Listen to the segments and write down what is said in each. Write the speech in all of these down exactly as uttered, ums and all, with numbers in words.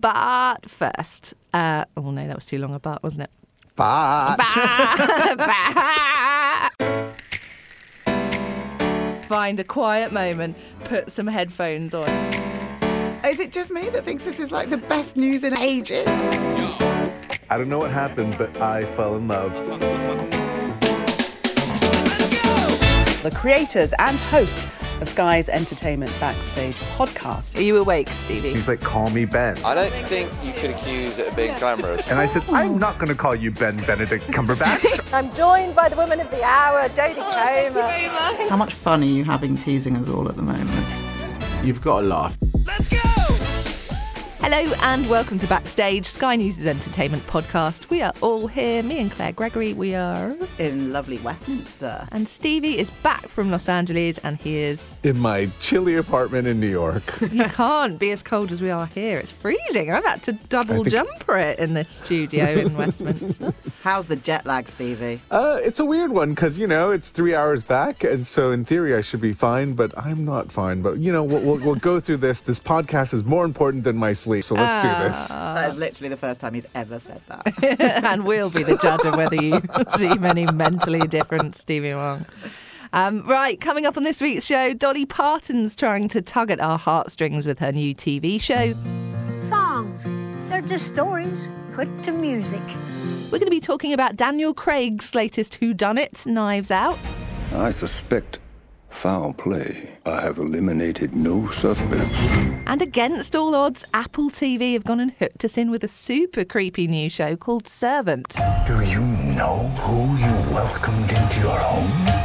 But first, uh, oh no, that was too long a but, wasn't it? But. But. But. Find a quiet moment, put some headphones on. Is it just me that thinks this is like the best news in ages? I don't know what happened, but I fell in love. Let's go! The creators and hosts of Sky's Entertainment Backstage podcast. Are you awake, Stevie? He's like, call me Ben. I don't think you could accuse it of being glamorous. And I said, I'm not going to call you Ben Benedict Cumberbatch. I'm joined by the woman of the hour, Jodie Comer. Oh, thank you very much. How much fun are you having teasing us all at the moment? You've got to laugh. Let's go! Hello and welcome to Backstage, Sky News' entertainment podcast. We are all here, me and Claire Gregory, we are... in lovely Westminster. And Stevie is back from Los Angeles and he is... in my chilly apartment in New York. You can't be as cold as we are here. It's freezing. I've had to double think... jumper it in this studio in Westminster. How's the jet lag, Stevie? Uh, it's a weird one because, you know, it's three hours back and so in theory I should be fine, but I'm not fine. But, you know, we'll, we'll, we'll go through this. This podcast is more important than my sleep. So let's uh, do this. That is literally the first time he's ever said that. And we'll be the judge of whether you see many mentally different Stevie Wong. Um, right, coming up on this week's show, Dolly Parton's trying to tug at our heartstrings with her new T V show. Songs, they're just stories put to music. We're going to be talking about Daniel Craig's latest whodunit, Knives Out. I suspect... foul play. I have eliminated no suspects. And against all odds, Apple T V have gone and hooked us in with a super creepy new show called Servant. Do you know who you welcomed into your home?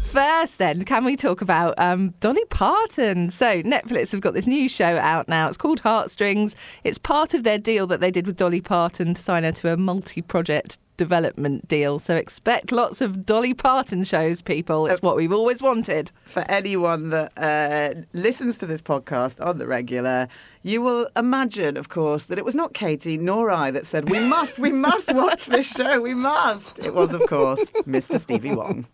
First then, can we talk about um, Dolly Parton? So Netflix have got this new show out now. It's called Heartstrings. It's part of their deal that they did with Dolly Parton to sign her to a multi-project development deal. So expect lots of Dolly Parton shows, people. It's what we've always wanted. For anyone that uh, listens to this podcast on the regular, you will imagine, of course, that it was not Katie nor I that said, we must, we must watch this show, we must. It was, of course, Mister Stevie Wong.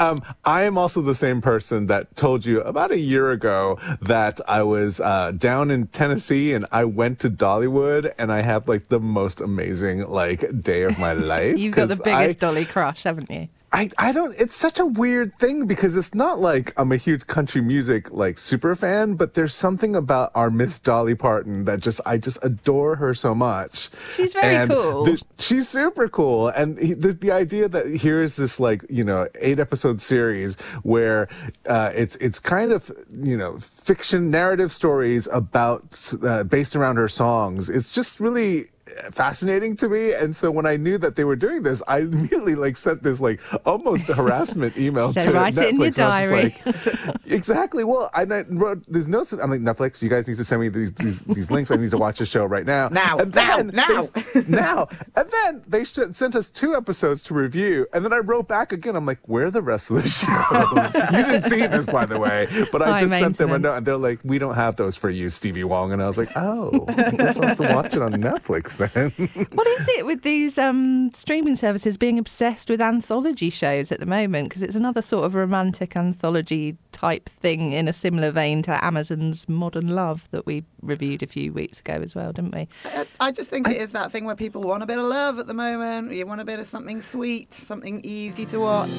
Um, I am also the same person that told you about a year ago that I was uh, down in Tennessee and I went to Dollywood and I had like the most amazing like day of my life. You've got the biggest I, Dolly crush, haven't you? I, I don't... It's such a weird thing because it's not like I'm a huge country music, like, super fan, but there's something about our Miss Dolly Parton that just... I just adore her so much. She's very and cool. The, she's super cool. And he, the, the idea that here is this, like, you know, eight-episode series where uh, it's it's kind of, you know, fiction narrative stories about... Uh, based around her songs. It's just really... fascinating to me. And so when I knew that they were doing this, I immediately like sent this like almost harassment email so to write Netflix. So write it in your diary. Like, exactly. Well, I wrote these notes. I'm like, Netflix, you guys need to send me these these, these links. I need to watch this show right now. Now, and now, now. They, now. And then they sent us two episodes to review. And then I wrote back again. I'm like, where are the rest of the shows? You didn't see this, by the way. But I High just sent them a note. And they're like, we don't have those for you, Stevie Wong. And I was like, oh, I guess I'll have to watch it on Netflix. What is it with these um, streaming services being obsessed with anthology shows at the moment? Because it's another sort of romantic anthology type thing in a similar vein to Amazon's Modern Love that we reviewed a few weeks ago as well, didn't we? I, I just think I, it is that thing where people want a bit of love at the moment. You want a bit of something sweet, something easy to watch.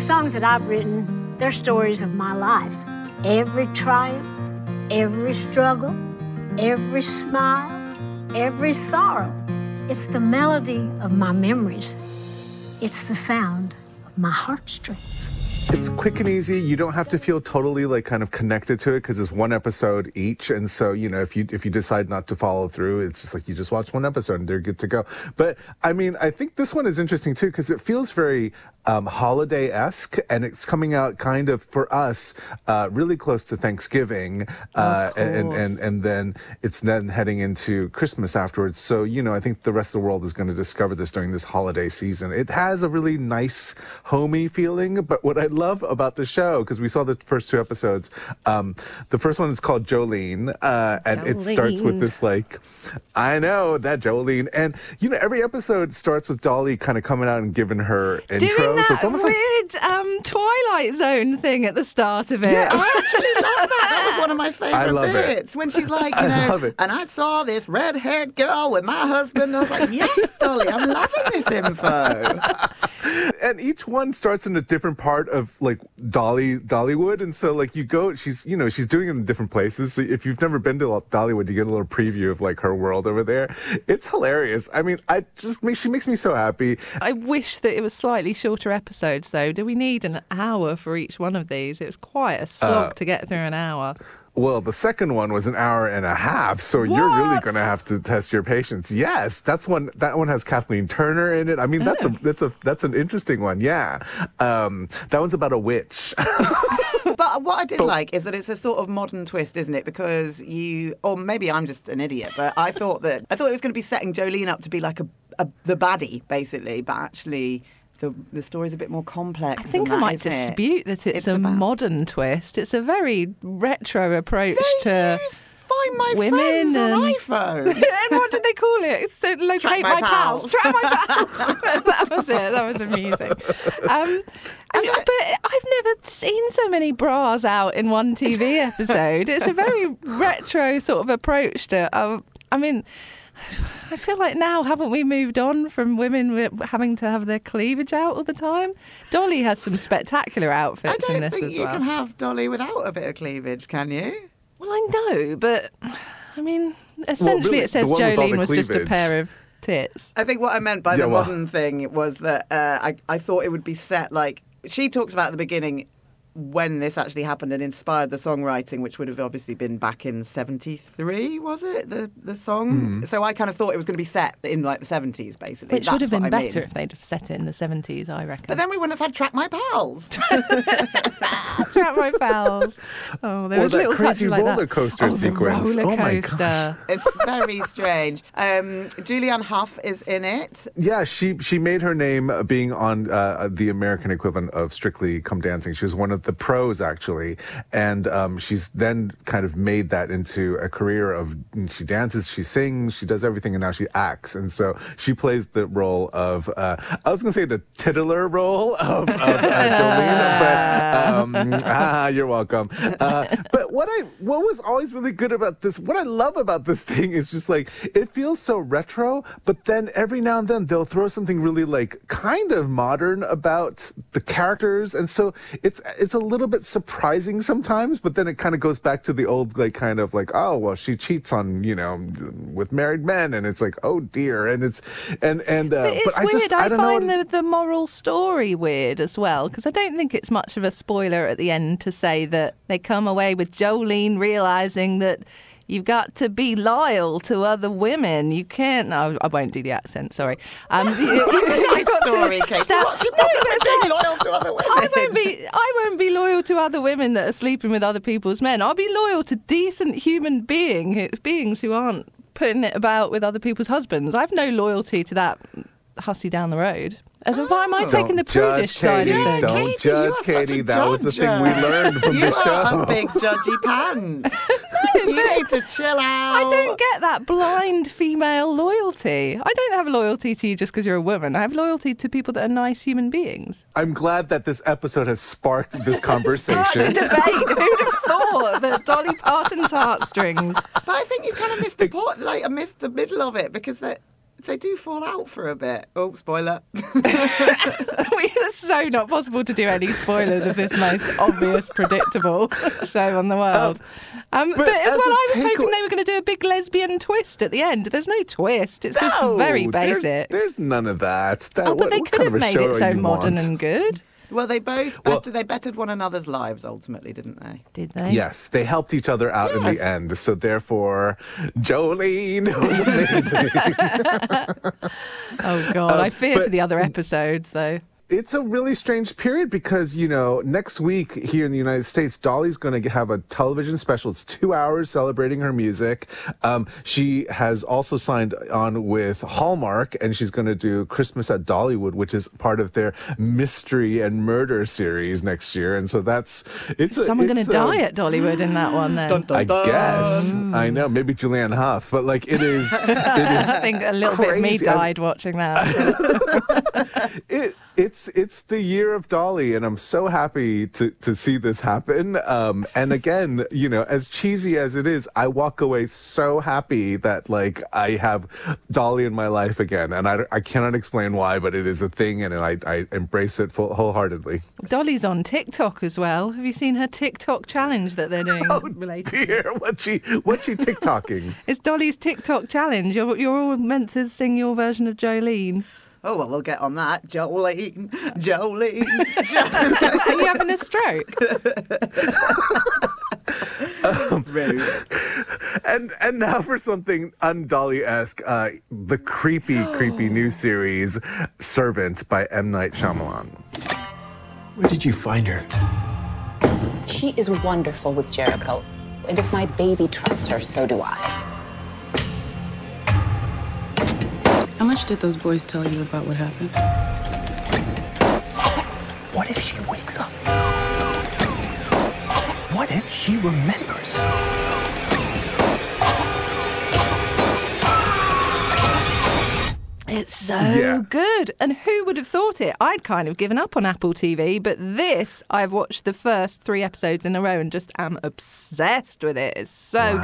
Songs that I've written, they're stories of my life. Every triumph, every struggle, every smile. Every sorrow. It's the melody of my memories. It's the sound of my heartstrings. It's quick and easy. You don't have to feel totally like kind of connected to it because it's one episode each. And so, you know, if you if you decide not to follow through, it's just like you just watch one episode and they're good to go. But I mean, I think this one is interesting, too, because it feels very um, holiday-esque and it's coming out kind of for us uh, really close to Thanksgiving. Uh, and, and, and then it's then heading into Christmas afterwards. So, you know, I think the rest of the world is going to discover this during this holiday season. It has a really nice, homey feeling. But what I love about the show, because we saw the first two episodes. Um, the first one is called Jolene, uh, and Jolene. It starts with this, like, I know, that Jolene. And, you know, every episode starts with Dolly kind of coming out and giving her intro. Doing that so weird like... um, Twilight Zone thing at the start of it. Yeah, I actually love that. That was one of my favourite bits. It. When she's like, you know, and I saw this red-haired girl with my husband. And I was like, yes, Dolly, I'm loving this info. And each one starts in a different part of, like, Dolly, Dollywood. And so, like, you go, she's, you know, she's doing it in different places. So if you've never been to Dollywood, you get a little preview of, like, her world over there. It's hilarious. I mean, I just, she makes me so happy. I wish that it was slightly shorter episodes, though. Do we need an hour for each one of these? It was quite a slog uh, to get through an hour. Well, the second one was an hour and a half, so what? You're really going to have to test your patience. Yes, that's one. That one has Kathleen Turner in it. I mean, that's oh. a that's a that's an interesting one. Yeah, um, that one's about a witch. But what I did but, like is that it's a sort of modern twist, isn't it? Because you, or maybe I'm just an idiot, but I thought that I thought it was going to be setting Jolene up to be like a, a the baddie basically, but actually. The, the story's a bit more complex. I think than I that, might dispute it? that it's, it's a about... modern twist. It's a very retro approach they to use Find My women Friends and... on iPhone. And what did they call it? So, locate Track my, my pals. pals. Track my pals. That was it. That was amusing. Um, I mean, but I've never seen so many bras out in one T V episode. It's a very retro sort of approach to... Uh, I mean... I feel like now, haven't we moved on from women having to have their cleavage out all the time? Dolly has some spectacular outfits in this as well. I don't think you can have Dolly without a bit of cleavage, can you? Well, I know, but, I mean, essentially well, really, it says Jolene was just a pair of tits. I think what I meant by yeah, the well. modern thing was that uh, I, I thought it would be set, like, she talks about at the beginning when this actually happened and inspired the songwriting, which would have obviously been back in seventy-three, was it, the the song? Mm. So I kind of thought it was going to be set in, like, the seventies, basically. Which That's would have been better I mean. if they'd have set it in the seventies, I reckon. But then we wouldn't have had Track My Pals. Track My Pals. Oh, there or was a little touch like that. roller coaster oh, sequence. The roller oh, my coaster. Gosh. It's very strange. Um, Julianne Hough is in it. Yeah, she, she made her name being on uh, the American equivalent of Strictly Come Dancing. She was one of the pros, actually, and um, she's then kind of made that into a career of she dances, she sings, she does everything, and now she acts. And so she plays the role of uh, I was going to say the titular role of, of uh, Jolene, but um, ah, you're welcome. Uh, but what I what was always really good about this, what I love about this thing is just like it feels so retro, but then every now and then they'll throw something really like kind of modern about the characters, and so it's it's. a little bit surprising sometimes, but then it kind of goes back to the old, like, kind of like, oh, well, she cheats on, you know, with married men, and it's like, oh dear, and it's and and uh, but it's but weird. I, just, I, I don't find know. The, the moral story weird as well, because I don't think it's much of a spoiler at the end to say that they come away with Jolene realizing that you've got to be loyal to other women. You can't... Oh, I won't do the accent, sorry. Um, you, you, you've got story, to... Stop, what's your problem no, but being loyal to other women? I won't, be, I won't be loyal to other women that are sleeping with other people's men. I'll be loyal to decent human being, beings who aren't putting it about with other people's husbands. I have no loyalty to that hussy down the road. As oh. Why am I taking the prudish side of things? Don't Katie, judge, Katie. That judger. was the thing we learned from the show. You are a big judgy pants. No, you need to chill out. I don't get that blind female loyalty. I don't have loyalty to you just because you're a woman. I have loyalty to people that are nice human beings. I'm glad that this episode has sparked this conversation. This debate. Who'd have thought that Dolly Parton's Heartstrings? But I think you've kind of missed the point. Like, I missed the middle of it because that. They do fall out for a bit. Oh, spoiler. It's so not possible to do any spoilers of this most obvious, predictable show on the world. Um, um, but, but as well, I was hoping they were going to do a big lesbian twist at the end. There's no twist. It's no, just very basic. There's, there's none of that. that oh, but what, they could have made it so modern want? and good. Well, they both bet- well, they bettered one another's lives ultimately, didn't they? Did they? Yes, they helped each other out yes. in the end. So therefore, Jolene was amazing. Oh God, um, I fear but, for the other episodes though. it's a really strange period because, you know, next week here in the United States, Dolly's going to have a television special. It's two hours celebrating her music. Um, she has also signed on with Hallmark, and she's going to do Christmas at Dollywood, which is part of their mystery and murder series next year. And so that's... it's is someone going to die at Dollywood in that one, then? Dun, dun, dun. I guess. Mm. I know. Maybe Julianne Hough. But, like, it is... it is I think a little crazy. bit of me died I'm, watching that. it... It's it's the year of Dolly, and I'm so happy to, to see this happen. Um, and again, you know, as cheesy as it is, I walk away so happy that, like, I have Dolly in my life again. And I, I cannot explain why, but it is a thing, and I, I embrace it full, wholeheartedly. Dolly's on TikTok as well. Have you seen her TikTok challenge that they're doing? Oh, related? Dear. What's she, what's she TikToking? It's Dolly's TikTok challenge. You're, you're all meant to sing your version of Jolene. Oh, well, we'll get on that. Jolene, Jolene, Jolene. Are you having a stroke? um, Rude. And, and now for something un-Dolly-esque, uh, the creepy, creepy new series, Servant by M. Night Shyamalan. Where did you find her? She is wonderful with Jericho. And if my baby trusts her, so do I. How much did those boys tell you about what happened? What if she wakes up? What if she remembers? It's so yeah. good. And who would have thought it? I'd kind of given up on Apple T V, but this, I've watched the first three episodes in a row and just am obsessed with it. It's so wow.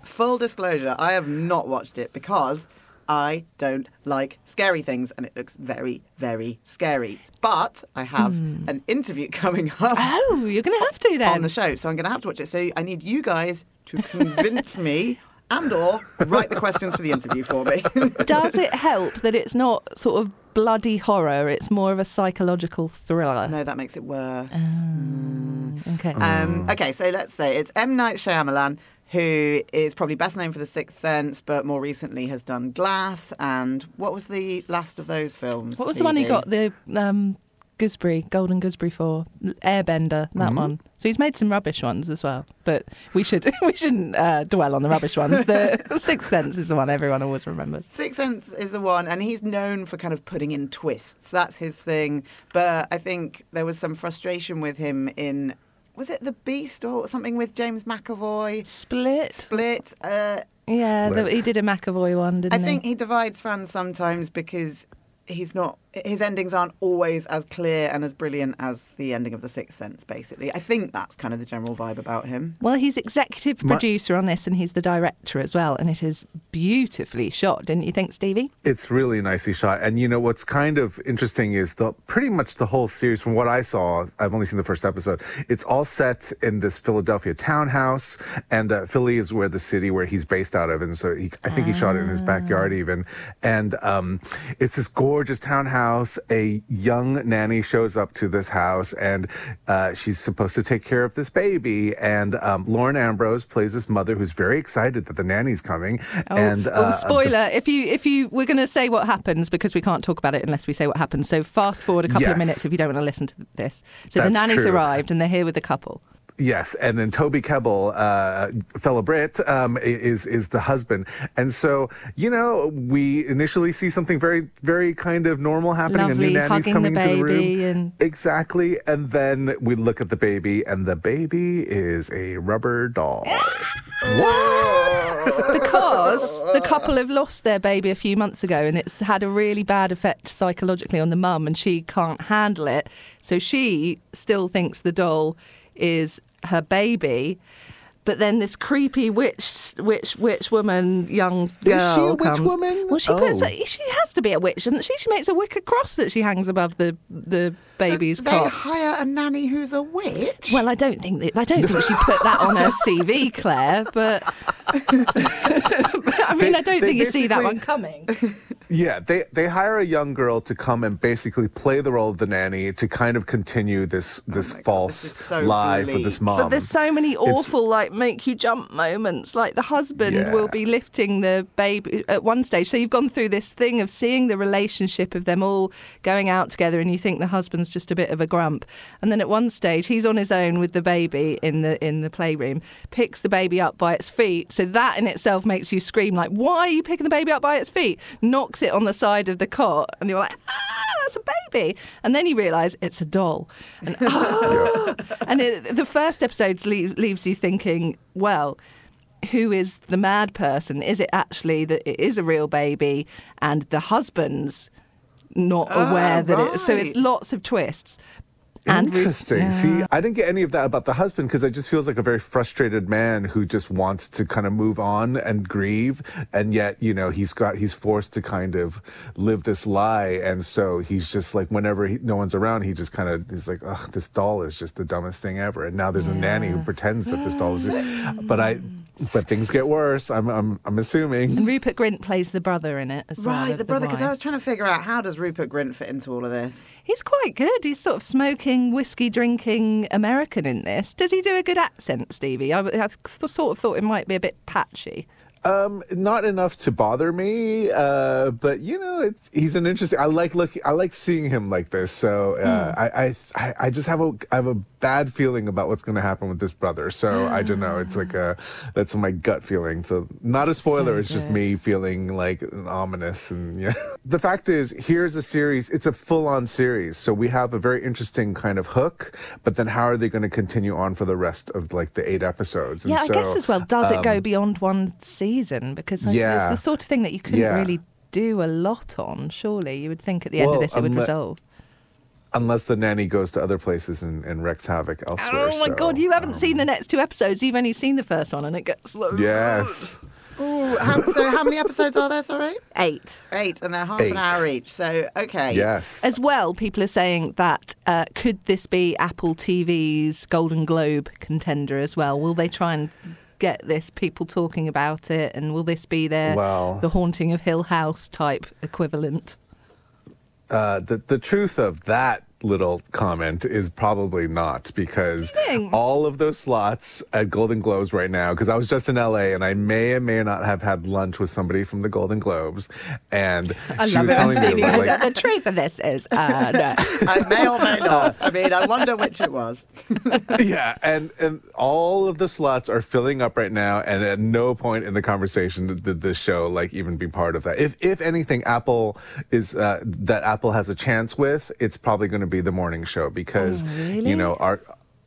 good. Full disclosure, I have not watched it because... I don't like scary things, and it looks very, very scary. But I have mm. an interview coming up. Oh, you're going to have to then. On the show, so I'm going to have to watch it. So I need you guys to convince me and or write the questions for the interview for me. Does it help that it's not sort of bloody horror? It's more of a psychological thriller. No, that makes it worse. Um, okay. Um, okay, so let's say it's M. Night Shyamalan, who is probably best known for The Sixth Sense, but more recently has done Glass. And what was the last of those films? What was Stevie? the one he got the um, Gooseberry, Golden Gooseberry for? Airbender, that mm-hmm. one. So he's made some rubbish ones as well. But we, should, we shouldn't uh, dwell on the rubbish ones. The Sixth Sense is the one everyone always remembers. Sixth Sense is the one, and he's known for kind of putting in twists. That's his thing. But I think there was some frustration with him in... Was it The Beast or something with James McAvoy? Split. Split. Uh, yeah, Split. The, he did a McAvoy one, didn't he? I think he divides fans sometimes because he's not. His endings aren't always as clear and as brilliant as the ending of The Sixth Sense, basically. I think that's kind of the general vibe about him. Well, he's executive producer on this, and he's the director as well, and it is beautifully shot, didn't you think, Stevie? It's really nicely shot. And, you know, what's kind of interesting is the pretty much the whole series, from what I saw, I've only seen the first episode, it's all set in this Philadelphia townhouse, and uh, Philly is where the city where he's based out of, and so he, I think he shot it in his backyard even. And um, it's this gorgeous townhouse. House, a young nanny shows up to this house, and uh, she's supposed to take care of this baby. And um, Lauren Ambrose plays this mother who's very excited that the nanny's coming. Oh, and uh, oh, spoiler! The, if you, if you, we're going to say what happens because we can't talk about it unless we say what happens. So fast forward a couple yes. of minutes if you don't want to listen to this. So That's the nanny's true. arrived, and they're here with the couple. Yes, and then Toby Kebbell, uh, fellow Brit, um, is is the husband. And so, you know, we initially see something very, very kind of normal happening. Lovely, a new nanny's coming the into the room. And... Exactly. And then we look at the baby, and the baby is a rubber doll. Whoa! Because the couple have lost their baby a few months ago, and it's had a really bad effect psychologically on the mum, and she can't handle it. So she still thinks the doll is her baby, but then this creepy witch, witch, witch woman, young girl. Is she a witch comes. woman? Well, she oh. puts. A, she has to be a witch, doesn't she? She makes a wicker cross that she hangs above the the baby's so cot. They hire a nanny who's a witch. Well, I don't think that, I don't think she put that on her C V, Claire. But, but I mean, they, I don't think you see that one coming. Yeah, they, they hire a young girl to come and basically play the role of the nanny to kind of continue this this oh false God, this so lie bleak. for this mom. But there's so many awful, it's, like, make you jump moments. Like, the husband yeah. will be lifting the baby at one stage. So you've gone through this thing of seeing the relationship of them all going out together, and you think the husband's just a bit of a grump. And then at one stage, he's on his own with the baby in the in the playroom, picks the baby up by its feet. So that in itself makes you scream, like, why are you picking the baby up by its feet? Knocks it on the side of the cot, and you're like, ah, that's a baby. And then you realise it's a doll. And, oh, and it, the first episode leave, leaves you thinking, well, who is the mad person? Is it actually that it is a real baby and the husband's not oh, aware that right. it... So it's lots of twists. And Interesting. We, yeah. See, I didn't get any of that about the husband, because it just feels like a very frustrated man who just wants to kind of move on and grieve, and yet, you know, he's got he's forced to kind of live this lie, and so he's just like, whenever he, no one's around, he just kind of is like, ugh, this doll is just the dumbest thing ever, and now there's yeah. a nanny who pretends that this doll is. But I. But things get worse, I'm I'm I'm assuming. And Rupert Grint plays the brother in it as well. Right, the brother, because I was trying to figure out, how does Rupert Grint fit into all of this? He's quite good. He's sort of smoking, whiskey-drinking American in this. Does he do a good accent, Stevie? I, I sort of thought it might be a bit patchy. Um, not enough to bother me, uh, but, you know, it's, he's an interesting... I like look, I like seeing him like this, so uh, mm. I, I I just have a I have a bad feeling about what's going to happen with this brother, so yeah. I don't know, it's like a... That's my gut feeling, so not a spoiler, so it's just me feeling, like, ominous, and yeah. The fact is, here's a series, it's a full-on series, so we have a very interesting kind of hook, but then how are they going to continue on for the rest of, like, the eight episodes? And yeah, so, I guess as well, does um, it go beyond one season? Season, because like, yeah. it's the sort of thing that you couldn't yeah. really do a lot on, surely. You would think at the end well, of this it would um, resolve. Unless the nanny goes to other places and, and wreaks havoc elsewhere. Oh my so, God, you haven't um, seen the next two episodes. You've only seen the first one, and it gets... Like, yes. Ooh, how, so how many episodes are there, sorry? Eight. Eight, and they're half Eight. an hour each, so okay. Yes. As well, people are saying that uh, could this be Apple T V's Golden Globe contender as well? Will they try and... get this people talking about it, and will this be their well, the Haunting of Hill House type equivalent? Uh, the the truth of that little comment is probably not, because all of those slots at Golden Globes right now, because I was just in L A and I may or may not have had lunch with somebody from the Golden Globes, and I she love was it telling Stevie, me like, like, the truth of this is uh, no. I may or may not. I mean, I wonder which it was. yeah, and, and all of the slots are filling up right now, and at no point in the conversation did this show like even be part of that. If if anything, Apple is uh, that Apple has a chance with, it's probably going to be the morning show, because oh, really? you know our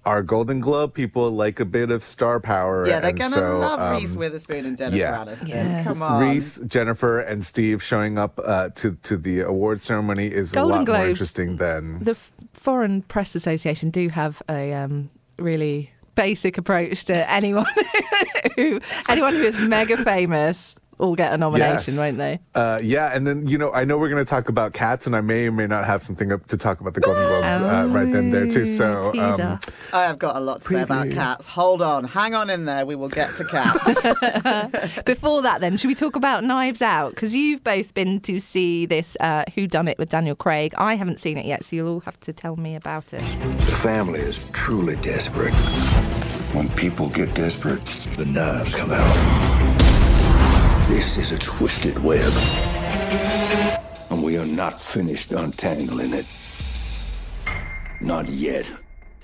our Golden Globe people like a bit of star power. Yeah, they're gonna so, love um, Reese Witherspoon and Jennifer yeah. Aniston. Yeah. Come on, Reese, Jennifer, and Steve showing up uh, to to the award ceremony is Golden a lot Globes, more interesting than the F- Foreign Press Association do have a um, really basic approach to anyone who anyone who is mega famous. All get a nomination, yes. won't they? Uh, yeah, and then, you know, I know we're going to talk about Cats, and I may or may not have something up to talk about the Golden Globes uh, right then there, too. So um, I have got a lot to preview. say about Cats. Hold on. Hang on in there. We will get to Cats. Before that, then, should we talk about Knives Out? Because you've both been to see this uh, whodunit with Daniel Craig. I haven't seen it yet, so you'll all have to tell me about it. The family is truly desperate. When people get desperate, the knives come out. This is a twisted web, and we are not finished untangling it. Not yet.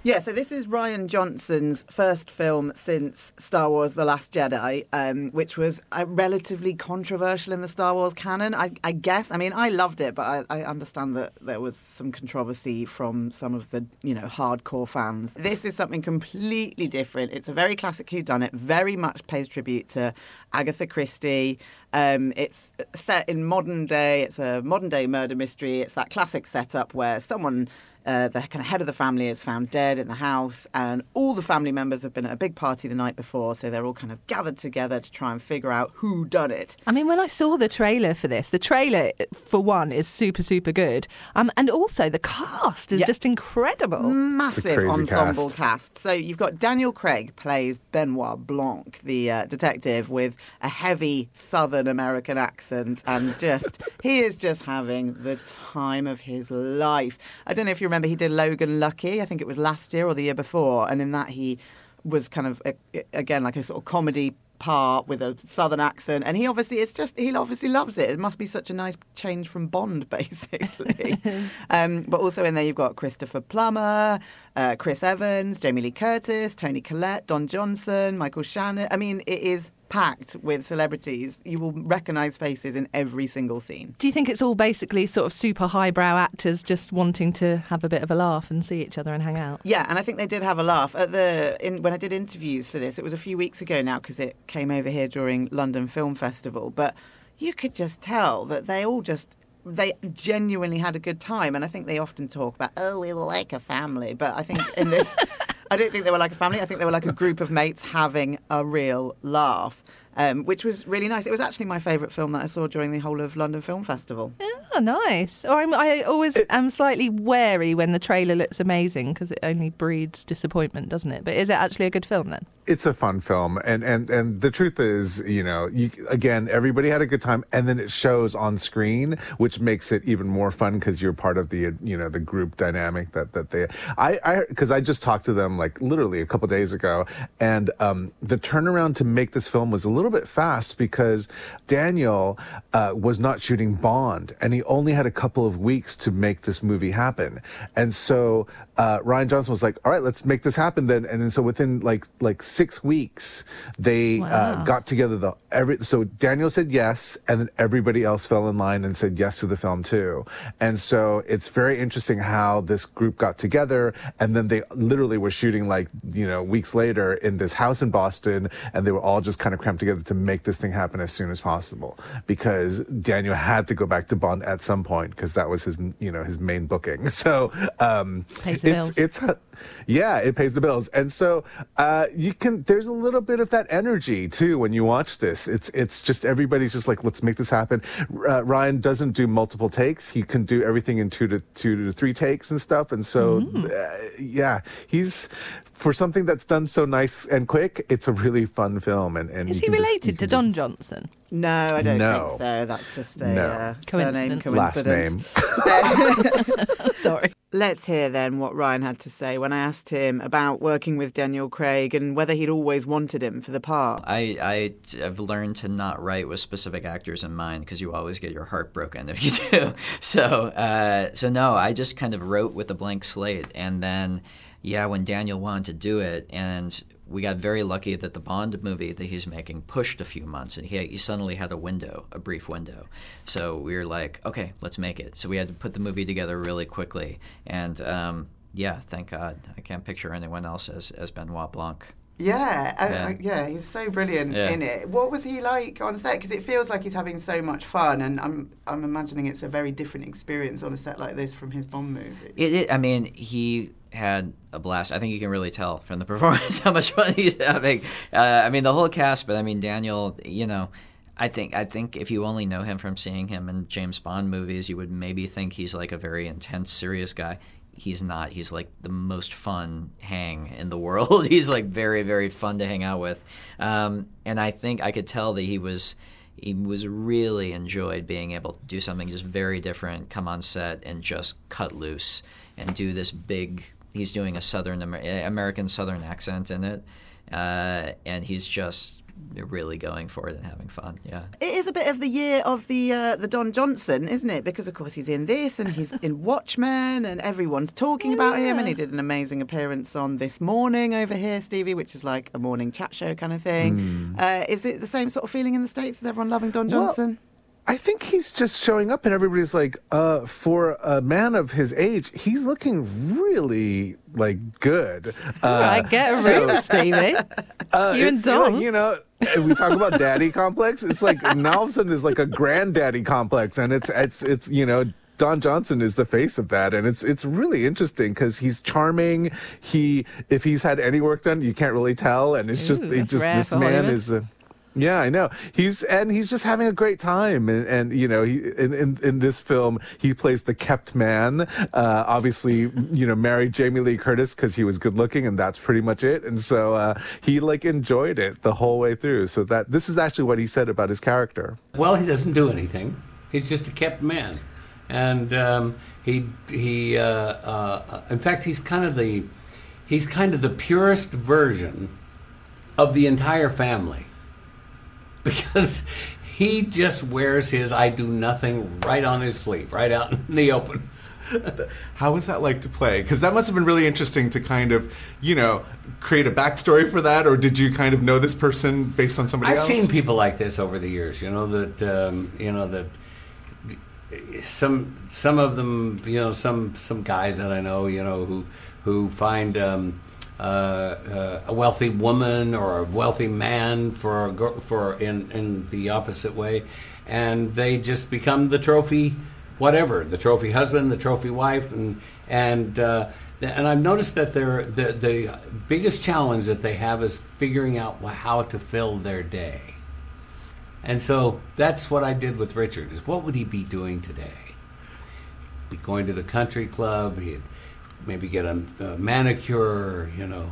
Yeah, so this is Rian Johnson's first film since Star Wars: The Last Jedi, um, which was uh, relatively controversial in the Star Wars canon, I, I guess. I mean, I loved it, but I, I understand that there was some controversy from some of the, you know, hardcore fans. This is something completely different. It's a very classic whodunit, very much pays tribute to Agatha Christie. Um, it's set in modern day. It's a modern day murder mystery. It's that classic setup where someone... Uh, the kind of head of the family is found dead in the house, and all the family members have been at a big party the night before, so they're all kind of gathered together to try and figure out who done it. I mean, when I saw the trailer for this, the trailer, for one, is super, super good. Um, and also the cast is yeah. just incredible. Massive ensemble cast. cast. So you've got Daniel Craig plays Benoit Blanc, the uh, detective, with a heavy Southern American accent, and just, he is just having the time of his life. I don't know if you remember Remember, he did Logan Lucky, I think it was last year or the year before, and in that he was kind of, again, like a sort of comedy part with a Southern accent, and he obviously, it's just, he obviously loves it. It must be such a nice change from Bond, basically. um, but also in there you've got Christopher Plummer, uh, Chris Evans, Jamie Lee Curtis, Tony Collette, Don Johnson, Michael Shannon. I mean, it is packed with celebrities. You will recognise faces in every single scene. Do you think it's all basically sort of super highbrow actors just wanting to have a bit of a laugh and see each other and hang out? Yeah, and I think they did have a laugh. At the in, when I did interviews for this, it was a few weeks ago now because it came over here during London Film Festival, but you could just tell that they all just, they genuinely had a good time, and I think they often talk about, oh, we were like a family, but I think in this... I don't think they were like a family. I think they were like a group of mates having a real laugh, um, which was really nice. It was actually my favourite film that I saw during the whole of London Film Festival. Oh, nice. Or I'm, I always am slightly wary when the trailer looks amazing because it only breeds disappointment, doesn't it? But is it actually a good film then? It's a fun film. And, and, and the truth is, you know, you, again, everybody had a good time, and then it shows on screen, which makes it even more fun because you're part of the, you know, the group dynamic that, that they... I Because I, I just talked to them like literally a couple of days ago, and um, the turnaround to make this film was a little bit fast because Daniel uh, was not shooting Bond, and he only had a couple of weeks to make this movie happen. And so uh, Ryan Johnson was like, all right, let's make this happen then. And then so within like like six weeks, they wow. uh, got together. The every so Daniel said yes, and then everybody else fell in line and said yes to the film too. And so it's very interesting how this group got together, and then they literally were shooting like, you know, weeks later in this house in Boston, and they were all just kind of cramped together to make this thing happen as soon as possible because Daniel had to go back to Bond at some point because that was his, you know, his main booking. So um, pays the bills. It's, it's yeah, it pays the bills, and so uh, you can. There's a little bit of that energy too when you watch this. It's it's just everybody's just like, let's make this happen. Uh, Ryan doesn't do multiple takes. He can do everything in two to two to three takes and stuff. And so, mm. uh, yeah, he's for something that's done so nice and quick. It's a really fun film. And, and is he related just, to Don just... Johnson? No, I don't no. think so. That's just a no. uh, coincidence. Surname coincidence. Last name. Sorry. Let's hear then what Ryan had to say when I asked him about working with Daniel Craig and whether he'd always wanted him for the part. I, I I've learned to not write with specific actors in mind because you always get your heart broken if you do. So uh, so no, I just kind of wrote with a blank slate, and then yeah, when Daniel wanted to do it, and we got very lucky that the Bond movie that he's making pushed a few months, and he, he suddenly had a window, a brief window. So we were like, okay, let's make it. So we had to put the movie together really quickly. And um, yeah, thank God. I can't picture anyone else as, as Benoit Blanc. Yeah, yeah. I, I, yeah, he's so brilliant yeah. in it. What was he like on a set? Because it feels like he's having so much fun, and I'm I'm imagining it's a very different experience on a set like this from his Bond movies. It, it, I mean, he had a blast. I think you can really tell from the performance how much fun he's having. Uh, I mean, the whole cast, but I mean, Daniel, you know, I think I think if you only know him from seeing him in James Bond movies, you would maybe think he's like a very intense, serious guy. He's not. He's like the most fun hang in the world. He's like very, very fun to hang out with. Um, and I think I could tell that he was... He was really enjoyed being able to do something just very different, come on set and just cut loose and do this big... He's doing a Southern Amer- American Southern accent in it, uh, and he's just really going for it and having fun. Yeah, it is a bit of the year of the uh, the Don Johnson, isn't it? Because of course he's in this, and he's in Watchmen, and everyone's talking yeah. about him. And he did an amazing appearance on This Morning over here, Stevie, which is like a morning chat show kind of thing. Mm. Uh, is it the same sort of feeling in the States? Is everyone loving Don Johnson? Well, I think he's just showing up, and everybody's like, uh, for a man of his age, he's looking really, like, good. Uh, I get a room, so, Stevie. Uh, you and Don. Like, you know, we talk about daddy complex. It's like, now all of a sudden, there's like a granddaddy complex, and it's, it's, it's you know, Don Johnson is the face of that, and it's it's really interesting because he's charming. He if he's had any work done, you can't really tell, and it's Ooh, just it's just this man Hollywood. is. A, Yeah, I know. He's and he's just having a great time, and, and you know, he in, in in this film he plays the kept man. Uh, obviously, you know, married Jamie Lee Curtis because he was good looking, and that's pretty much it. And so uh, he like enjoyed it the whole way through. So that this is actually what he said about his character. Well, he doesn't do anything. He's just a kept man, and um, he he. Uh, uh, in fact, he's kind of the he's kind of the purest version of the entire family. Because he just wears his I do nothing right on his sleeve, right out in the open. How was that like to play? Because that must have been really interesting to kind of, you know, create a backstory for that, or did you kind of know this person based on somebody else? I've seen people like this over the years, you know, that, um, you know, that some some of them, you know, some some guys that I know, you know, who, who find... Um, Uh, uh, a wealthy woman or a wealthy man for a, for in in the opposite way, and they just become the trophy, whatever, the trophy husband, the trophy wife, and and uh, and I've noticed that they're the the biggest challenge that they have is figuring out how to fill their day, and so that's what I did with Richard. Is what would he be doing today? He'd be going to the country club. He'd maybe get a, a manicure, you know,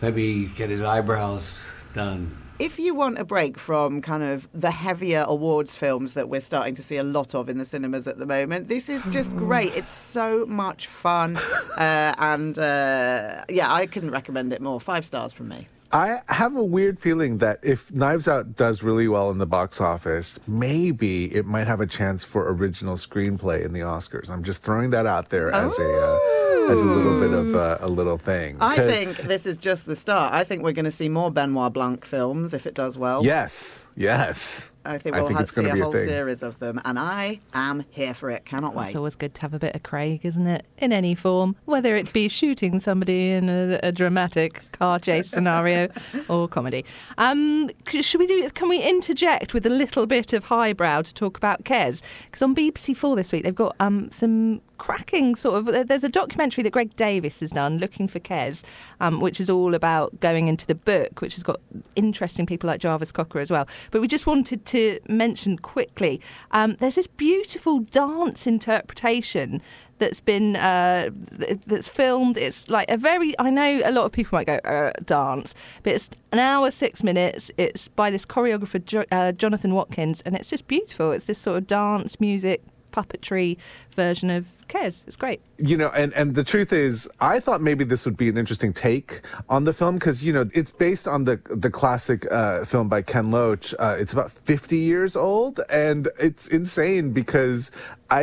maybe get his eyebrows done. If you want a break from kind of the heavier awards films that we're starting to see a lot of in the cinemas at the moment, this is just great. It's so much fun. Uh, and, uh, yeah, I couldn't recommend it more. Five stars from me. I have a weird feeling that if Knives Out does really well in the box office, maybe it might have a chance for original screenplay in the Oscars. I'm just throwing that out there as oh. a uh, as a little bit of uh, a little thing. I think this is just the start. I think we're going to see more Benoit Blanc films if it does well. Yes, yes. I think we'll I think have to see a whole a series of them, and I am here for it. Cannot wait. It's always good to have a bit of Craig, isn't it? In any form, whether it be shooting somebody in a, a dramatic car chase scenario or comedy. Um, should we do? Can we interject with a little bit of highbrow to talk about Kes? Because on B B C four this week they've got um, some cracking sort of. There's a documentary that Greg Davis has done looking for Kes, um, which is all about going into the book, which has got interesting people like Jarvis Cocker as well. But we just wanted to. to mention quickly, um, there's this beautiful dance interpretation that's been uh, th- that's filmed. It's like a very, I know a lot of people might go, uh, dance, but it's an hour, six minutes. It's by this choreographer, jo- uh, Jonathan Watkins, and it's just beautiful. It's this sort of dance, music, puppetry version of Kes. It's great. You know, and, and the truth is, I thought maybe this would be an interesting take on the film because, you know, it's based on the the classic uh, film by Ken Loach. Uh, it's about fifty years old, and it's insane because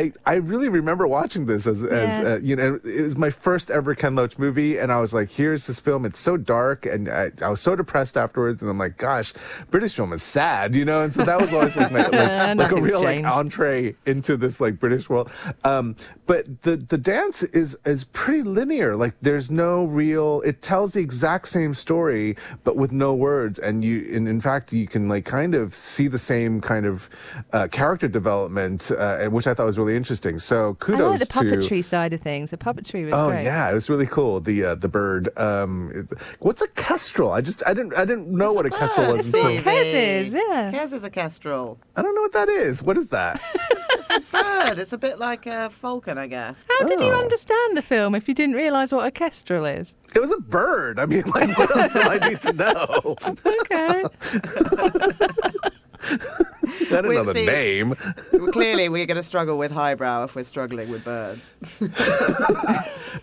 I I really remember watching this as, yeah. as uh, you know, it was my first ever Ken Loach movie, and I was like, here's this film. It's so dark, and I, I was so depressed afterwards, and I'm like, gosh, British film is sad, you know? And so that was always like, my, like, like a real like, entree into this, like, British world. Um, but the, the dance is is pretty linear. Like there's no real, it tells the exact same story but with no words, and you and in fact you can like kind of see the same kind of uh, character development, uh, which I thought was really interesting. So kudos. I like the puppetry to, side of things. The puppetry was oh, great. Oh yeah, it was really cool. The uh, the bird. Um, what's a kestrel? I just I didn't I didn't know it's what a, a kestrel was. It's until... what Kes is. Yeah, Kes is a kestrel. I don't know what that is. What is that? It's a bird. It's a bit like a falcon, I guess. How oh. did you understand the film if you didn't realise what a kestrel is? It was a bird. I mean, like, what else do I need to know? Okay. Is that another see, name? Clearly, we're going to struggle with highbrow if we're struggling with birds.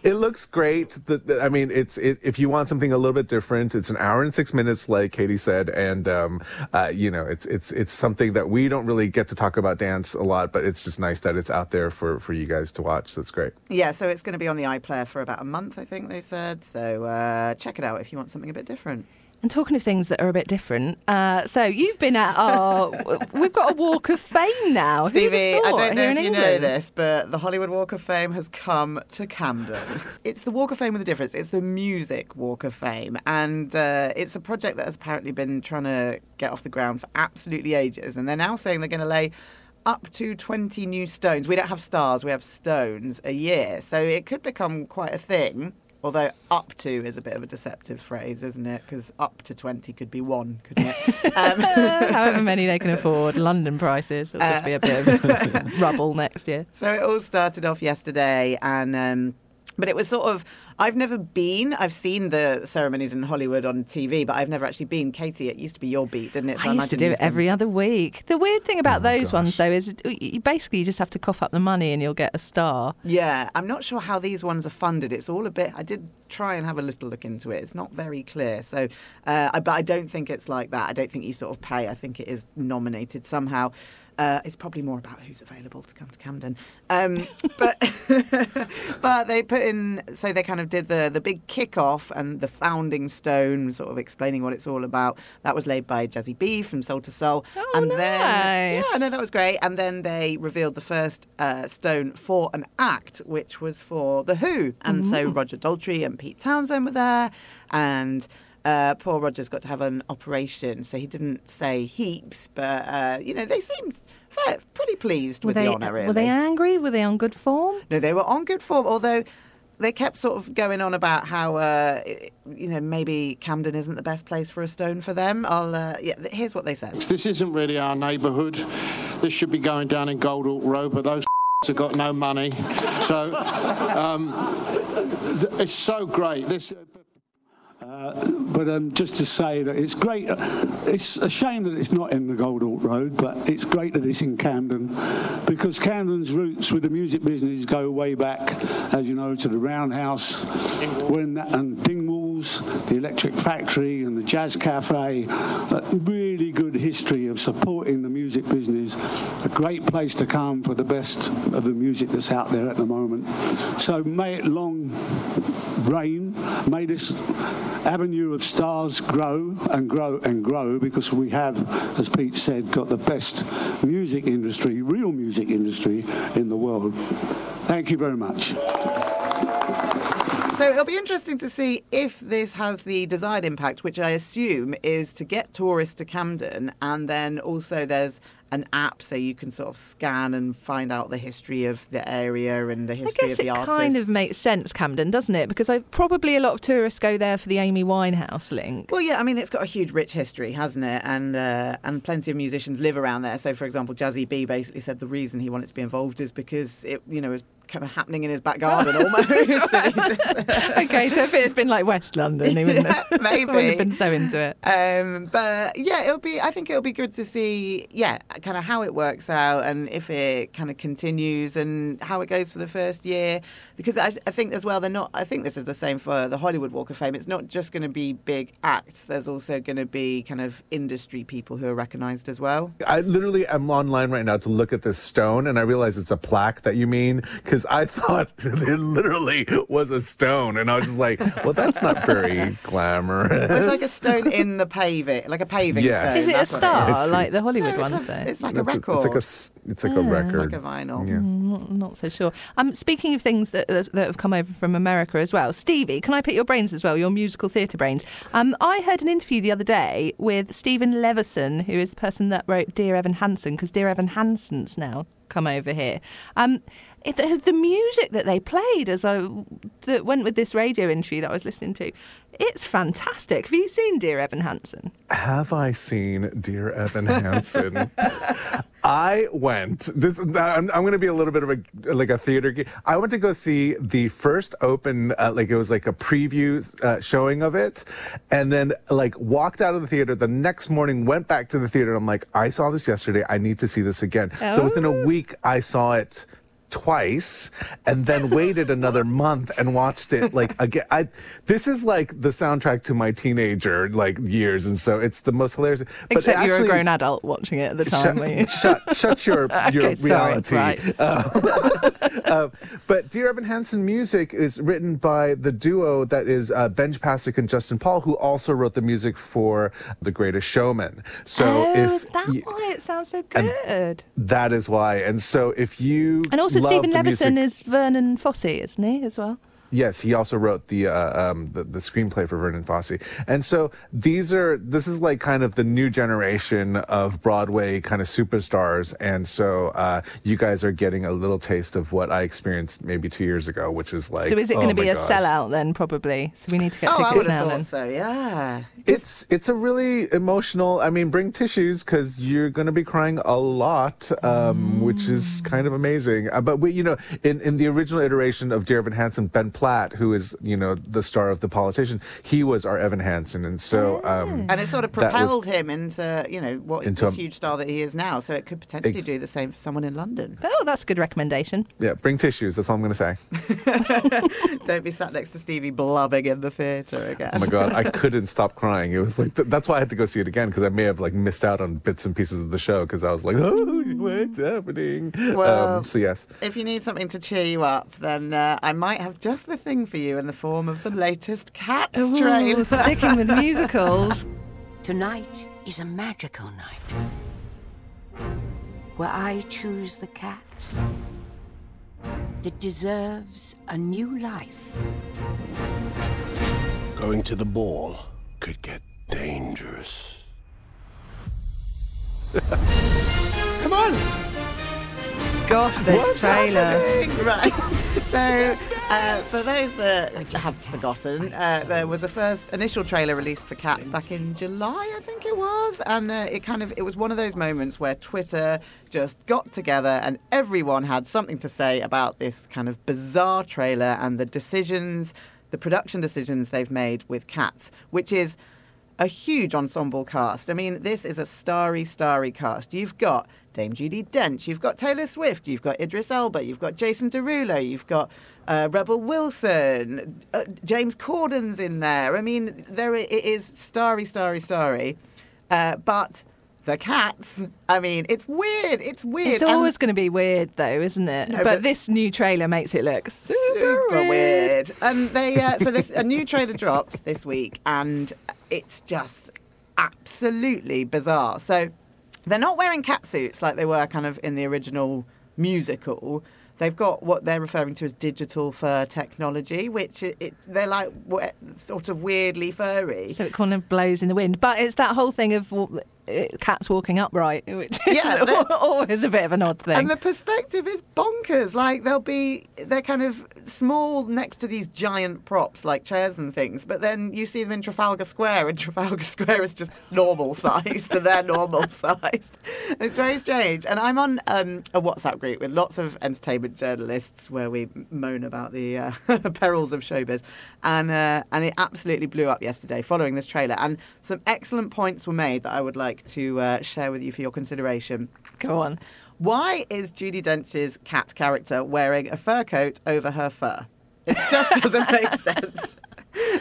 It looks great. The, the, I mean, it's it, if you want something a little bit different, it's an hour and six minutes, like Katie said, and um, uh, you know, it's it's it's something that we don't really get to talk about dance a lot, but it's just nice that it's out there for, for you guys to watch. That's great. Yeah, so it's going to be on the iPlayer for about a month, I think they said. So uh, check it out if you want something a bit different. And talking of things that are a bit different, uh, so you've been at our... We've got a Walk of Fame now. Stevie, I don't know if you know this, but the Hollywood Walk of Fame has come to Camden. It's the Walk of Fame with a difference. It's the Music Walk of Fame. And uh, it's a project that has apparently been trying to get off the ground for absolutely ages. And they're now saying they're going to lay... up to twenty new stones. We don't have stars, we have stones a year. So it could become quite a thing. Although up to is a bit of a deceptive phrase, isn't it? Because up to twenty could be one, couldn't it? Um, However many they can afford. London prices. It'll just uh, be a bit of rubble next year. So it all started off yesterday. and um, But it was sort of... I've never been. I've seen the ceremonies in Hollywood on T V, but I've never actually been. Katie, it used to be your beat, didn't it? So I used I to do it every other week. The weird thing about oh those gosh. ones, though, is you basically just have to cough up the money and you'll get a star. Yeah, I'm not sure how these ones are funded. It's all a bit... I did try and have a little look into it. It's not very clear. So, uh, I, but I don't think it's like that. I don't think you sort of pay. I think it is nominated somehow. Uh, it's probably more about who's available to come to Camden. Um, but but they put in... So they kind of did the, the big kickoff and the founding stone, sort of explaining what it's all about. That was laid by Jazzy B from Soul to Soul. Oh, and nice. Then, yeah, no, that was great. And then they revealed the first uh, stone for an act, which was for The Who. And mm. so Roger Daltrey and Pete Townsend were there. And... Uh, poor Roger's got to have an operation, so he didn't say heaps, but, uh, you know, they seemed fair, pretty pleased were with they, the honour, really. Were they angry? Were they on good form? No, they were on good form, although... They kept sort of going on about how, uh, you know, maybe Camden isn't the best place for a stone for them. I'll, uh, yeah, here's what they said. This isn't really our neighbourhood. This should be going down in Goldhawk Road, but those have got no money. So um, it's so great. This... Uh, but um, just to say that it's great, it's a shame that it's not in the Goldhawk Road, but it's great that it's in Camden, because Camden's roots with the music business go way back, as you know, to the Roundhouse when that, and Dingwalls, the Electric Factory and the Jazz Cafe. A really good history of supporting the music business, a great place to come for the best of the music that's out there at the moment. So may it long reign, may this avenue of stars grow and grow and grow, because we have, as Pete said, got the best music industry, real music industry in the world. Thank you very much. So it'll be interesting to see if this has the desired impact, which I assume is to get tourists to Camden, and then also there's an app so you can sort of scan and find out the history of the area and the history of the artists. I guess it kind of makes sense, Camden, doesn't it? Because I, probably a lot of tourists go there for the Amy Winehouse link. Well, yeah, I mean, it's got a huge, rich history, hasn't it? And uh, and plenty of musicians live around there. So, for example, Jazzy B basically said the reason he wanted to be involved is because it, you know, it was kind of happening in his back garden almost. Okay, so if it had been like West London, he wouldn't, yeah, have, maybe. wouldn't have been so into it. Um, but yeah, it'll be. I think it'll be good to see. Yeah. Kind of how it works out and if it kind of continues and how it goes for the first year, because I, I think as well they're not I think this is the same for the Hollywood Walk of Fame. It's not just going to be big acts, there's also going to be kind of industry people who are recognized as well. I literally am online right now to look at this stone and I realize it's a plaque that you mean, because I thought it literally was a stone and I was just like, well, that's not very glamorous. It's like a stone in the paving, like a paving yes. stone. Is it that's a star it like the Hollywood no, one though? It's like a record. A, it's like, a, it's like yeah. a record. It's like a vinyl. Yeah. Mm, not, not so sure. Um, speaking of things that, that have come over from America as well, Stevie, can I pick your brains as well, your musical theatre brains? Um, I heard an interview the other day with Stephen Leveson, who is the person that wrote Dear Evan Hansen, because Dear Evan Hansen's now come over here. Um, it, the, the music that they played as I that went with this radio interview that I was listening to, it's fantastic. Have you seen Dear Evan Hansen? Have I seen Dear Evan Hansen? I went. This, I'm, I'm going to be a little bit of a like a theater geek. I went to go see the first open, uh, like it was like a preview uh, showing of it, and then like walked out of the theater the next morning. Went back to the theater. And I'm like, I saw this yesterday. I need to see this again. Oh. So within a week, I saw it twice and then waited another month and watched it like again. I this is like the soundtrack to my teenager like years, and so it's the most hilarious. But except you were a grown adult watching it at the time. Shut, you? shut, shut your your okay, reality. Sorry, right. uh, uh, but Dear Evan Hansen music is written by the duo that is uh, Benj Pasek and Justin Paul, who also wrote the music for The Greatest Showman. So oh, if is that you, why it sounds so good? That is why. And so if you and also. Love Stephen Leveson music. Is Vernon Fossey, isn't he, as well? Yes, he also wrote the uh, um, the, the screenplay for Vernon Fosse. And so these are, this is like kind of the new generation of Broadway kind of superstars. And so uh, you guys are getting a little taste of what I experienced maybe two years ago, which is like, so is it going to oh be a God. sellout then, probably? So we need to get oh, tickets now then. So yeah, it's it's a really emotional. I mean, bring tissues because you're going to be crying a lot, um, mm. which is kind of amazing. Uh, but we, you know, in in the original iteration of Dear Evan Hansen, Ben Platt, who is, you know, the star of The Politician, he was our Evan Hansen, and so um, and it sort of propelled was, him into, you know, what into this huge star that he is now. So it could potentially ex- do the same for someone in London. Oh, that's a good recommendation. Yeah, bring tissues. That's all I'm going to say. Don't be sat next to Stevie blubbing in the theatre again. Oh my God, I couldn't stop crying. It was like th- that's why I had to go see it again, because I may have like missed out on bits and pieces of the show because I was like, oh, what's happening? Well, um, so yes. If you need something to cheer you up, then uh, I might have just the thing for you in the form of the latest Cats trailer. Sticking with musicals. Tonight is a magical night where I choose the cat that deserves a new life. Going to the ball could get dangerous. Come on! Gosh, this What's trailer. Happening? Right. So, uh, for those that have forgotten, uh, there was a first initial trailer released for Cats back in July, I think it was. And uh, it kind of, it was one of those moments where Twitter just got together and everyone had something to say about this kind of bizarre trailer and the decisions, the production decisions they've made with Cats, which is a huge ensemble cast. I mean, this is a starry, starry cast. You've got Dame Judi Dench, you've got Taylor Swift, you've got Idris Elba, you've got Jason Derulo, you've got uh, Rebel Wilson, uh, James Corden's in there. I mean, there it is, starry, starry, starry. Uh, but the Cats, I mean, it's weird, it's weird. It's always and, going to be weird, though, isn't it? No, but, but this new trailer makes it look super, super weird. And they uh, so this, a new trailer dropped this week, and it's just absolutely bizarre. So they're not wearing catsuits like they were kind of in the original musical. They've got what they're referring to as digital fur technology, which it, it, they're like sort of weirdly furry. So it kind of blows in the wind. But it's that whole thing of cats walking upright, which yeah, is always a bit of an odd thing. And the perspective is bonkers. Like, they'll be, they're kind of small next to these giant props like chairs and things, but then you see them in Trafalgar Square, and Trafalgar Square is just normal-sized and they're normal-sized. And it's very strange. And I'm on um, a WhatsApp group with lots of entertainment journalists where we moan about the uh, perils of showbiz. And, uh, and it absolutely blew up yesterday following this trailer. And some excellent points were made that I would like to uh, share with you for your consideration. Go on. Why is Judi Dench's cat character wearing a fur coat over her fur? It just doesn't make sense.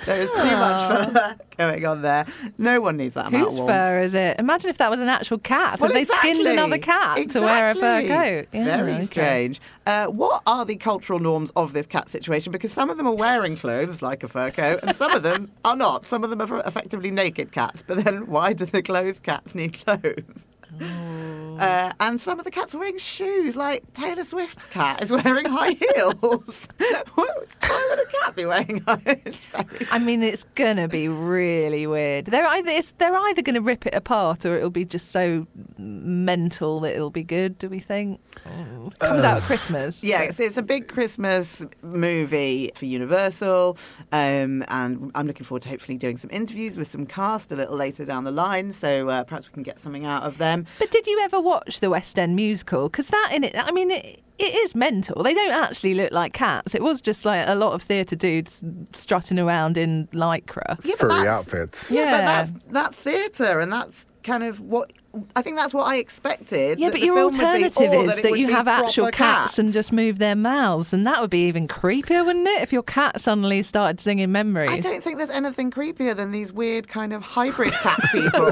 There is too Aww. much fur going on there. No one needs that amount of warmth. Whose fur is it? Imagine if that was an actual cat. Well, Have exactly. they skinned another cat exactly. to wear a fur coat? Yeah, Very okay. strange. Uh, what are the cultural norms of this cat situation? Because some of them are wearing clothes like a fur coat and some of them are not. Some of them are effectively naked cats. But then why do the clothed cats need clothes? Oh. Uh, and some of the cats are wearing shoes, like Taylor Swift's cat is wearing high heels. Why would a cat be wearing high heels? I mean, it's going to be really weird. They're either, it's, they're either going to rip it apart or it'll be just so mental that it'll be good, do we think? Oh. It comes uh. out at Christmas. Yeah, it's, it's a big Christmas movie for Universal. Um, and I'm looking forward to hopefully doing some interviews with some cast a little later down the line. So uh, perhaps we can get something out of them. But did you ever watch the West End musical? Because that in it, I mean, it, it is mental. They don't actually look like cats. It was just like a lot of theatre dudes strutting around in lycra. Yeah, furry outfits. Yeah, yeah, but that's, that's theatre and that's kind of what, I think that's what I expected. Yeah, but your alternative is that you have actual cats and just move their mouths, and that would be even creepier, wouldn't it, if your cat suddenly started singing memories? I don't think there's anything creepier than these weird kind of hybrid cat people.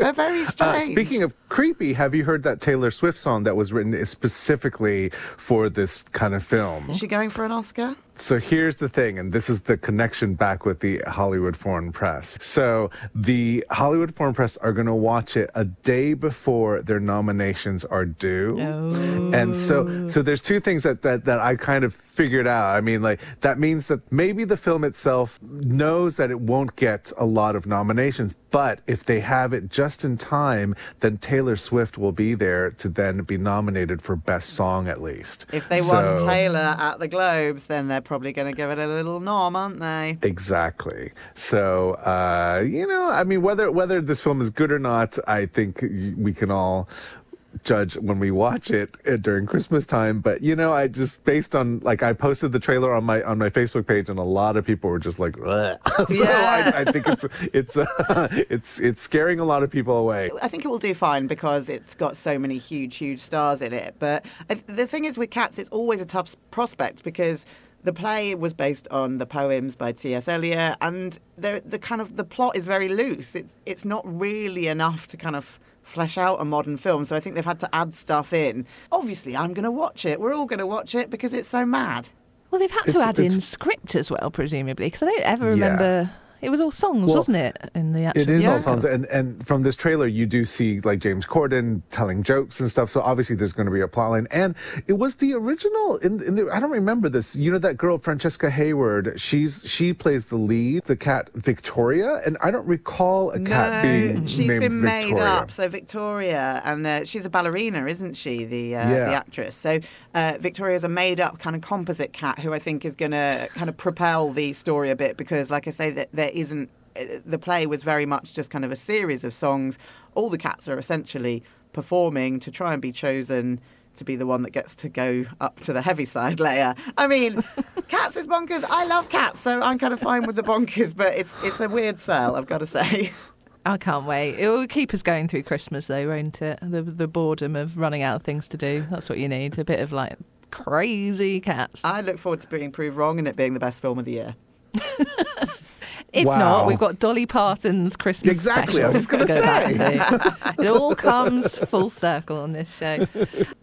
They're very strange. Uh, speaking of creepy, have you heard that Taylor Swift song that was written specifically for this kind of film? Is she going for an Oscar? So here's the thing, and this is the connection back with the Hollywood Foreign Press. So the Hollywood Foreign Press are going to watch it a day before their nominations are due. Oh. And so so there's two things that, that, that I kind of figured out. I mean, like, that means that maybe the film itself knows that it won't get a lot of nominations, but if they have it just in time, then Taylor Swift will be there to then be nominated for Best Song at least. If they so, want Taylor at the Globes, then they're probably going to give it a little nom, aren't they? Exactly. So, uh, you know, I mean, whether whether this film is good or not, I think we can all judge when we watch it during Christmas time. But, you know, I just, based on, like, I posted the trailer on my on my Facebook page, and a lot of people were just like, ugh. So yeah. I, I think it's it's uh, it's it's scaring a lot of people away. I think it will do fine because it's got so many huge huge stars in it. But the thing is with Cats, it's always a tough prospect because the play was based on the poems by T S Eliot, and the the kind of the plot is very loose. It's it's not really enough to kind of flesh out a modern film, so I think they've had to add stuff in. Obviously, I'm going to watch it. We're all going to watch it because it's so mad. Well, they've had to add in script as well, presumably, because I don't ever remember. Yeah. It was all songs, well, wasn't it? In the actual, it is yeah. all songs, and and from this trailer, you do see like James Corden telling jokes and stuff. So obviously, there's going to be a plotline, and it was the original. In, in the, I don't remember this. You know that girl Francesca Hayward. She's she plays the lead, the cat Victoria, and I don't recall a cat no, being she's named been Victoria. Made up. So Victoria, and uh, she's a ballerina, isn't she? The uh, yeah. the actress. So uh, Victoria is a made up kind of composite cat who I think is going to kind of propel the story a bit because, like I say, that they isn't the play was very much just kind of a series of songs. All the cats are essentially performing to try and be chosen to be the one that gets to go up to the heaviside layer. I mean, Cats is bonkers. I love Cats, so I'm kind of fine with the bonkers, but it's it's a weird sell, I've got to say. I can't wait. It will keep us going through Christmas, though, won't it? The the boredom of running out of things to do. That's what you need. A bit of like crazy cats. I look forward to being proved wrong and it being the best film of the year. If wow. not, we've got Dolly Parton's Christmas exactly, special I was gonna to go say. back to. It all comes full circle on this show.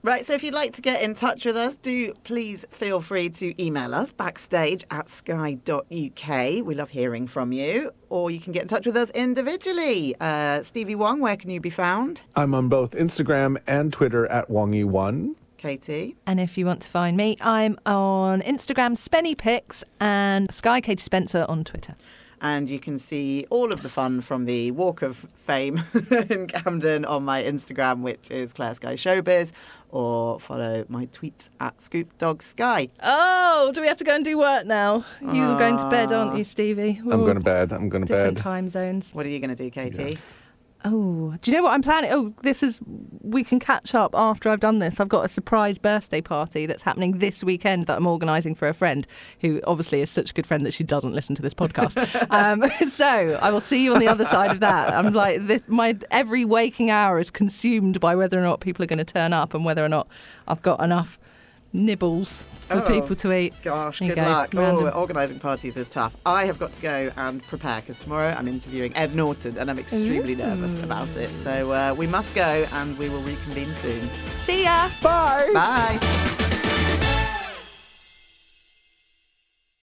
Right, so if you'd like to get in touch with us, do please feel free to email us, backstage at sky dot U K. We love hearing from you. Or you can get in touch with us individually. Uh, Stevie Wong, where can you be found? I'm on both Instagram and Twitter at Wongy one. Katie. And if you want to find me, I'm on Instagram, SpennyPix, and Sky Katie Spencer on Twitter. And you can see all of the fun from the Walk of Fame in Camden on my Instagram, which is Claire Sky Showbiz, or follow my tweets at ScoopDogSky. Oh, do we have to go and do work now? Aww. You're going to bed, aren't you, Stevie? We're I'm going to bed. I'm going to different bed. Different time zones. What are you going to do, Katie? Yeah. Oh, do you know what I'm planning? Oh, this is, we can catch up after I've done this. I've got a surprise birthday party that's happening this weekend that I'm organising for a friend who obviously is such a good friend that she doesn't listen to this podcast. um, so I will see you on the other side of that. I'm like, this, my every waking hour is consumed by whether or not people are going to turn up and whether or not I've got enough nibbles for oh, people to eat. Gosh, good go. luck. Random. Oh, organising parties is tough. I have got to go and prepare because tomorrow I'm interviewing Ed Norton and I'm extremely Ooh. nervous about it. So uh, we must go and we will reconvene soon. See ya. Bye. Bye.